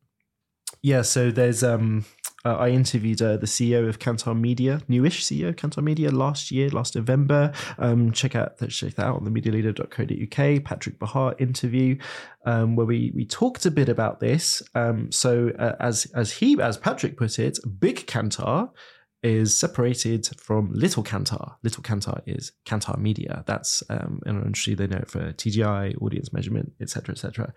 Yeah, so there's um, uh, I interviewed uh, the C E O of Kantar Media, newish C E O of Kantar Media last year, last November. Um, check out that check that out on the media leader dot co dot uk. Patrick Bahar interview, um, where we we talked a bit about this. Um, so uh, as as he as Patrick put it, big Kantar is separated from Little Kantar. Little Kantar is Kantar Media. That's um, in our industry, they know it for T G I, audience measurement, et cetera, et cetera.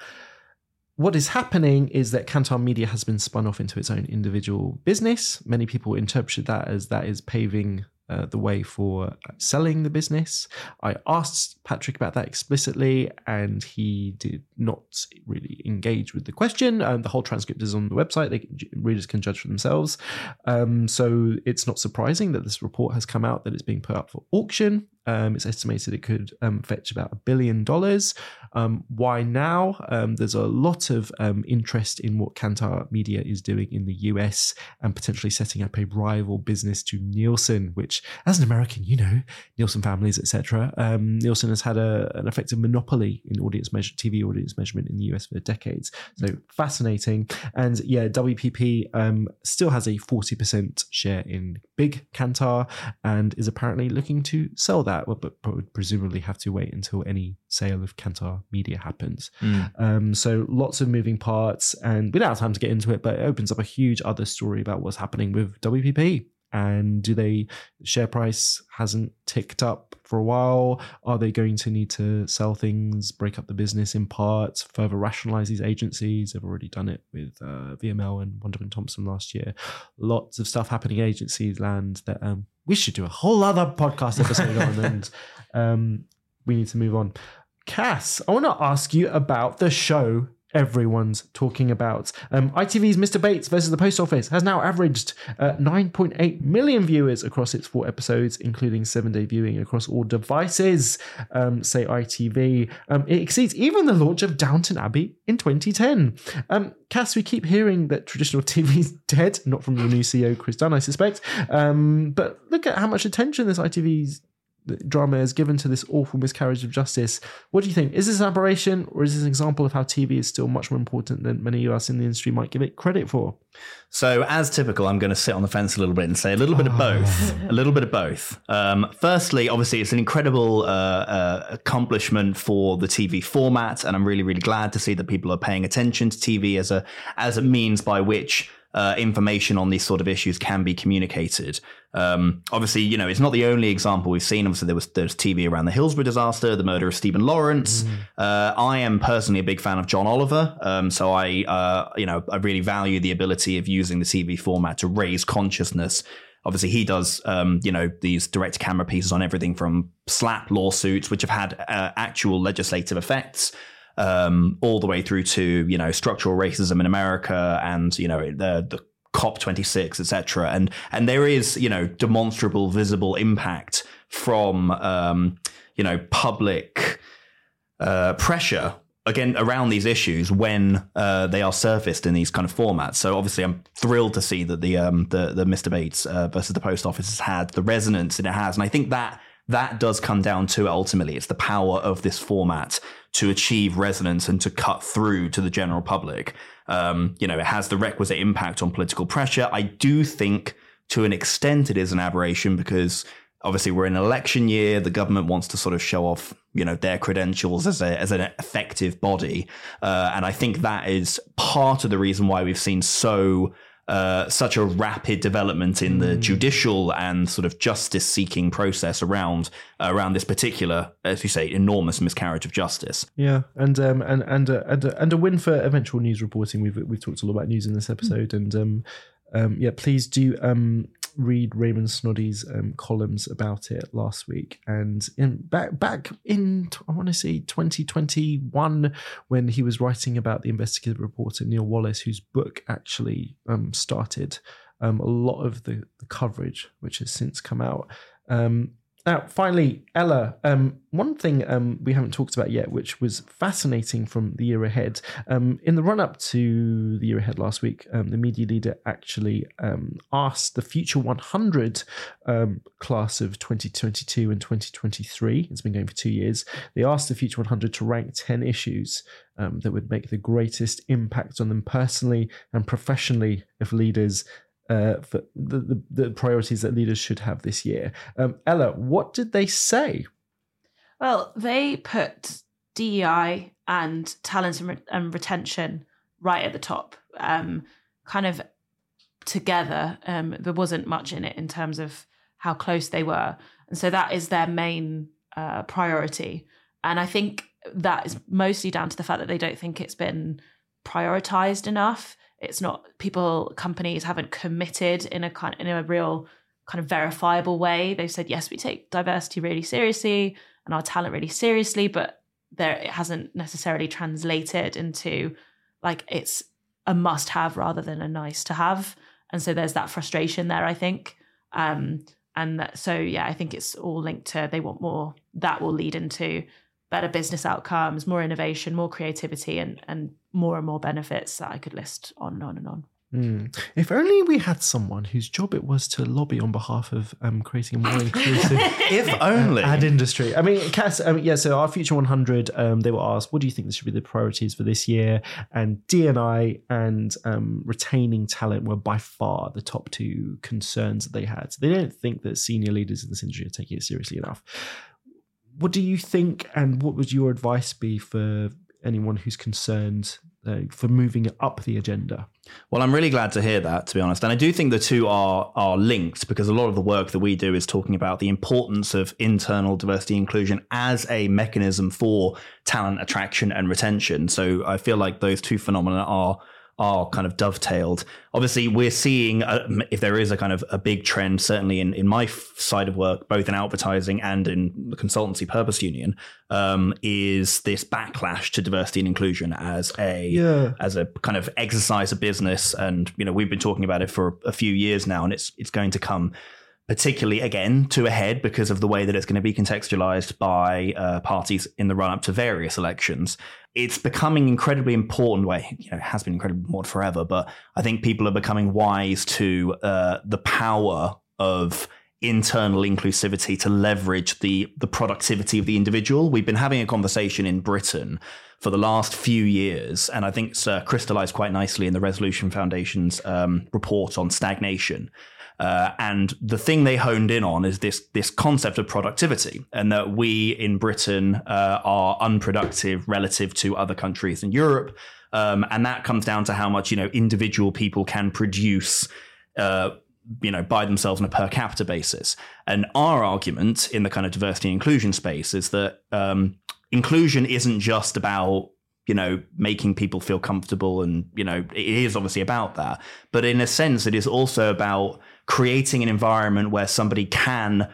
What is happening is that Kantar Media has been spun off into its own individual business. Many people interpreted that as that is paving uh, the way for selling the business. I asked Patrick about that explicitly, and he did not really engage with the question. Um, the whole transcript is on the website. They can, readers can judge for themselves. Um, so it's not surprising that this report has come out that it's being put up for auction. Um, it's estimated it could um, fetch about a billion dollars. Um, why now? Um, there's a lot of um, interest in what Kantar Media is doing in the U S and potentially setting up a rival business to Nielsen, which, as an American, you know, Nielsen families, et cetera. Um, Nielsen has had a, an effective monopoly in audience measure, T V audience measurement in the U S for decades. So fascinating. And yeah, W P P um, still has a forty percent share in big Kantar and is apparently looking to sell that. That, but would presumably have to wait until any sale of Kantar Media happens. Mm. Um, so lots of moving parts, and we don't have time to get into it, but it opens up a huge other story about what's happening with W P P. And do they, share price hasn't ticked up for a while. Are they going to need to sell things, break up the business in parts, further rationalize these agencies? They've already done it with uh, V M L and Wunderman Thompson last year. Lots of stuff happening in agencies land that um, we should do a whole other podcast episode on, and um, we need to move on. Cass, I want to ask you about the show everyone's talking about. Um, I T V's Mister Bates versus The Post Office has now averaged uh, nine point eight million viewers across its four episodes, including seven-day viewing across all devices, um, say I T V. Um, it exceeds even the launch of Downton Abbey in twenty ten. Um, Cass, we keep hearing that traditional T V's dead, not from the new C E O, Chris Dunn, I suspect. Um, but look at how much attention this I T V's the drama is given to this awful miscarriage of justice. What do you think? Is this an aberration, or is this an example of how T V is still much more important than many of us in the industry might give it credit for? So, as typical, I'm going to sit on the fence a little bit and say a little bit oh. of both. A little bit of both. Um, firstly, obviously, it's an incredible uh, uh, accomplishment for the T V format, and I'm really, really glad to see that people are paying attention to T V as a as a means by which Uh, information on these sort of issues can be communicated. Um, obviously, you know, it's not the only example we've seen. Obviously, there was there's T V around the Hillsborough disaster, the murder of Stephen Lawrence. Mm. Uh, I am personally a big fan of John Oliver. Um, so I, uh, you know, I really value the ability of using the T V format to raise consciousness. Obviously, he does, um, you know, these direct camera pieces on everything from slap lawsuits, which have had uh, actual legislative effects, Um, all the way through to, you know, structural racism in America and, you know, the, the COP twenty-six, et cetera. And, and there is, you know, demonstrable, visible impact from, um, you know, public uh, pressure, again, around these issues when uh, they are surfaced in these kind of formats. So obviously I'm thrilled to see that the, um, the, the Mister Bates uh, versus The Post Office has had the resonance that it has. And I think that that does come down to it ultimately. It's the power of this format to achieve resonance and to cut through to the general public. Um, you know, it has the requisite impact on political pressure. I do think to an extent it is an aberration because obviously we're in an election year. The government wants to sort of show off, you know, their credentials as a, as an effective body. Uh, and I think that is part of the reason why we've seen so Uh, such a rapid development in the mm. judicial and sort of justice-seeking process around uh, around this particular, as you say, enormous miscarriage of justice. Yeah, and um, and and uh, and, uh, and a win for eventual news reporting. We've we've talked a lot about news in this episode, mm. and um, um, yeah, please do um. read Raymond Snoddy's um, columns about it last week, and in back back in I want to say twenty twenty-one when he was writing about the investigative reporter Neil Wallace, whose book actually um, started um, a lot of the, the coverage which has since come out. Um, Now, finally, Ella, um, one thing um, we haven't talked about yet, which was fascinating from the year ahead. Um, in the run-up to the year ahead last week, um, the Media Leader actually um, asked the Future one hundred um, class of twenty twenty-two and twenty twenty-three, it's been going for two years, they asked the Future one hundred to rank ten issues um, that would make the greatest impact on them personally and professionally if leaders Uh, for the, the, the priorities that leaders should have this year. Um, Ella, what did they say? Well, they put D E I and talent and, re- and retention right at the top, um, kind of together. Um, there wasn't much in it in terms of how close they were. And so that is their main uh, priority. And I think that is mostly down to the fact that they don't think it's been prioritized enough. It's not people, companies haven't committed in a kind in a real kind of verifiable way. They've said, yes, we take diversity really seriously and our talent really seriously, but there it hasn't necessarily translated into like it's a must have rather than a nice to have. And so there's that frustration there, I think. Um, and that, so, yeah, I think it's all linked to they want more. That will lead into better business outcomes, more innovation, more creativity, and and more and more benefits that I could list on and on and on. Mm. If only we had someone whose job it was to lobby on behalf of um, creating a more inclusive if only. ad industry. I mean, Cass, um, yeah, so our Future one hundred, um, they were asked, what do you think should be the priorities for this year? And D and I and um, retaining talent were by far the top two concerns that they had. So they don't think that senior leaders in this industry are taking it seriously enough. What do you think, and what would your advice be for anyone who's concerned uh, for moving up the agenda? Well, I'm really glad to hear that, to be honest. And I do think the two are are linked, because a lot of the work that we do is talking about the importance of internal diversity inclusion as a mechanism for talent attraction and retention. So I feel like those two phenomena are are kind of dovetailed. Obviously, we're seeing uh, if there is a kind of a big trend, certainly in, in my f- side of work, both in advertising and in the consultancy purpose union, um, is this backlash to diversity and inclusion as a yeah. as a kind of exercise of business. And, you know, we've been talking about it for a few years now, and it's it's going to come particularly again to a head because of the way that it's going to be contextualized by uh, parties in the run up to various elections. It's becoming incredibly important. Well, you know, it has been incredibly important forever, but I think people are becoming wise to uh, the power of internal inclusivity to leverage the the productivity of the individual. We've been having a conversation in Britain for the last few years, and I think it's uh, crystallized quite nicely in the Resolution Foundation's um, report on stagnation. Uh, and the thing they honed in on is this this concept of productivity, and that we in Britain uh, are unproductive relative to other countries in Europe. Um, and that comes down to how much, you know, individual people can produce, uh, you know, by themselves on a per capita basis. And our argument in the kind of diversity and inclusion space is that um, inclusion isn't just about, you know, making people feel comfortable. And, you know, it is obviously about that. But in a sense, it is also about creating an environment where somebody can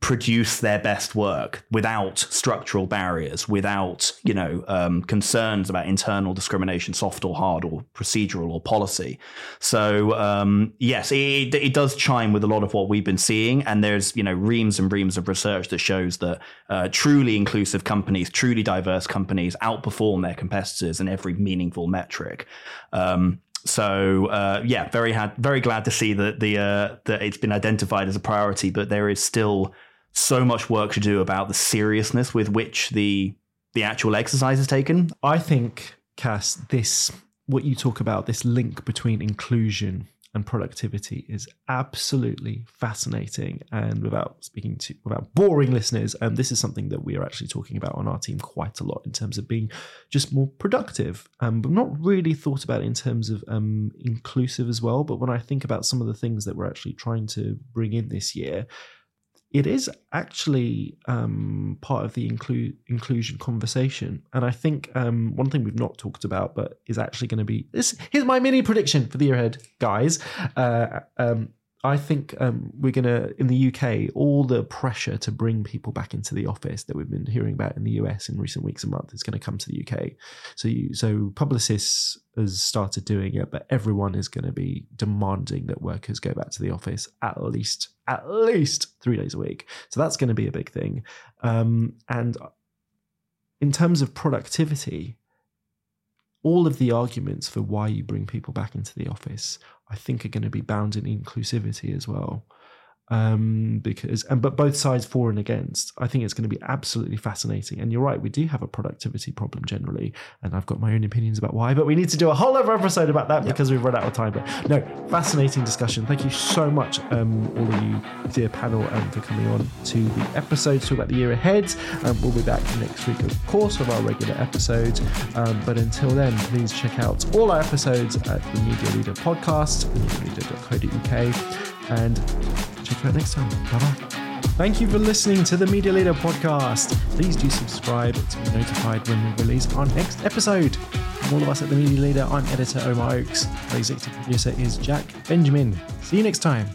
produce their best work without structural barriers, without, you know, um, concerns about internal discrimination, soft or hard or procedural or policy. So, um, yes, it, it does chime with a lot of what we've been seeing. And there's, you know, reams and reams of research that shows that uh, truly inclusive companies, truly diverse companies outperform their competitors in every meaningful metric. Um So, uh, yeah, very ha- very glad to see that the uh, that it's been identified as a priority, but there is still so much work to do about the seriousness with which the the actual exercise is taken. I think, Cass, this what you talk about, this link between inclusion and productivity is absolutely fascinating. And without speaking to, without boring listeners, um, this is something that we are actually talking about on our team quite a lot in terms of being just more productive, um, but not really thought about in terms of um, inclusive as well. But when I think about some of the things that we're actually trying to bring in this year, it is actually um, part of the inclu- inclusion conversation. And I think um, one thing we've not talked about, but is actually going to be this. Here's my mini prediction for the year ahead, guys. Uh, um, I think um, we're going to, in the U K, all the pressure to bring people back into the office that we've been hearing about in the U S in recent weeks and months is going to come to the U K. So you, so Publicis has started doing it, but everyone is going to be demanding that workers go back to the office at least, at least three days a week. So that's going to be a big thing. Um, and in terms of productivity, all of the arguments for why you bring people back into the office, I think, are going to be bound in inclusivity as well. Um, because, and but both sides for and against, I think it's going to be absolutely fascinating. And you're right, we do have a productivity problem generally. And I've got my own opinions about why, but we need to do a whole other episode about that, yep, because we've run out of time. But no, fascinating discussion. Thank you so much, um, all of you dear panel, um, for coming on to the episode to talk about the year ahead. Um, we'll be back next week, of course, with our regular episode. Um, but until then, please check out all our episodes at the Media Leader podcast, media leader dot co dot U K. And check you out next time. Bye-bye. Thank you for listening to the Media Leader podcast. Please do subscribe to be notified when we release our next episode. From all of us at the Media Leader, I'm editor Omar Oakes. Our executive producer is Jack Benjamin. See you next time.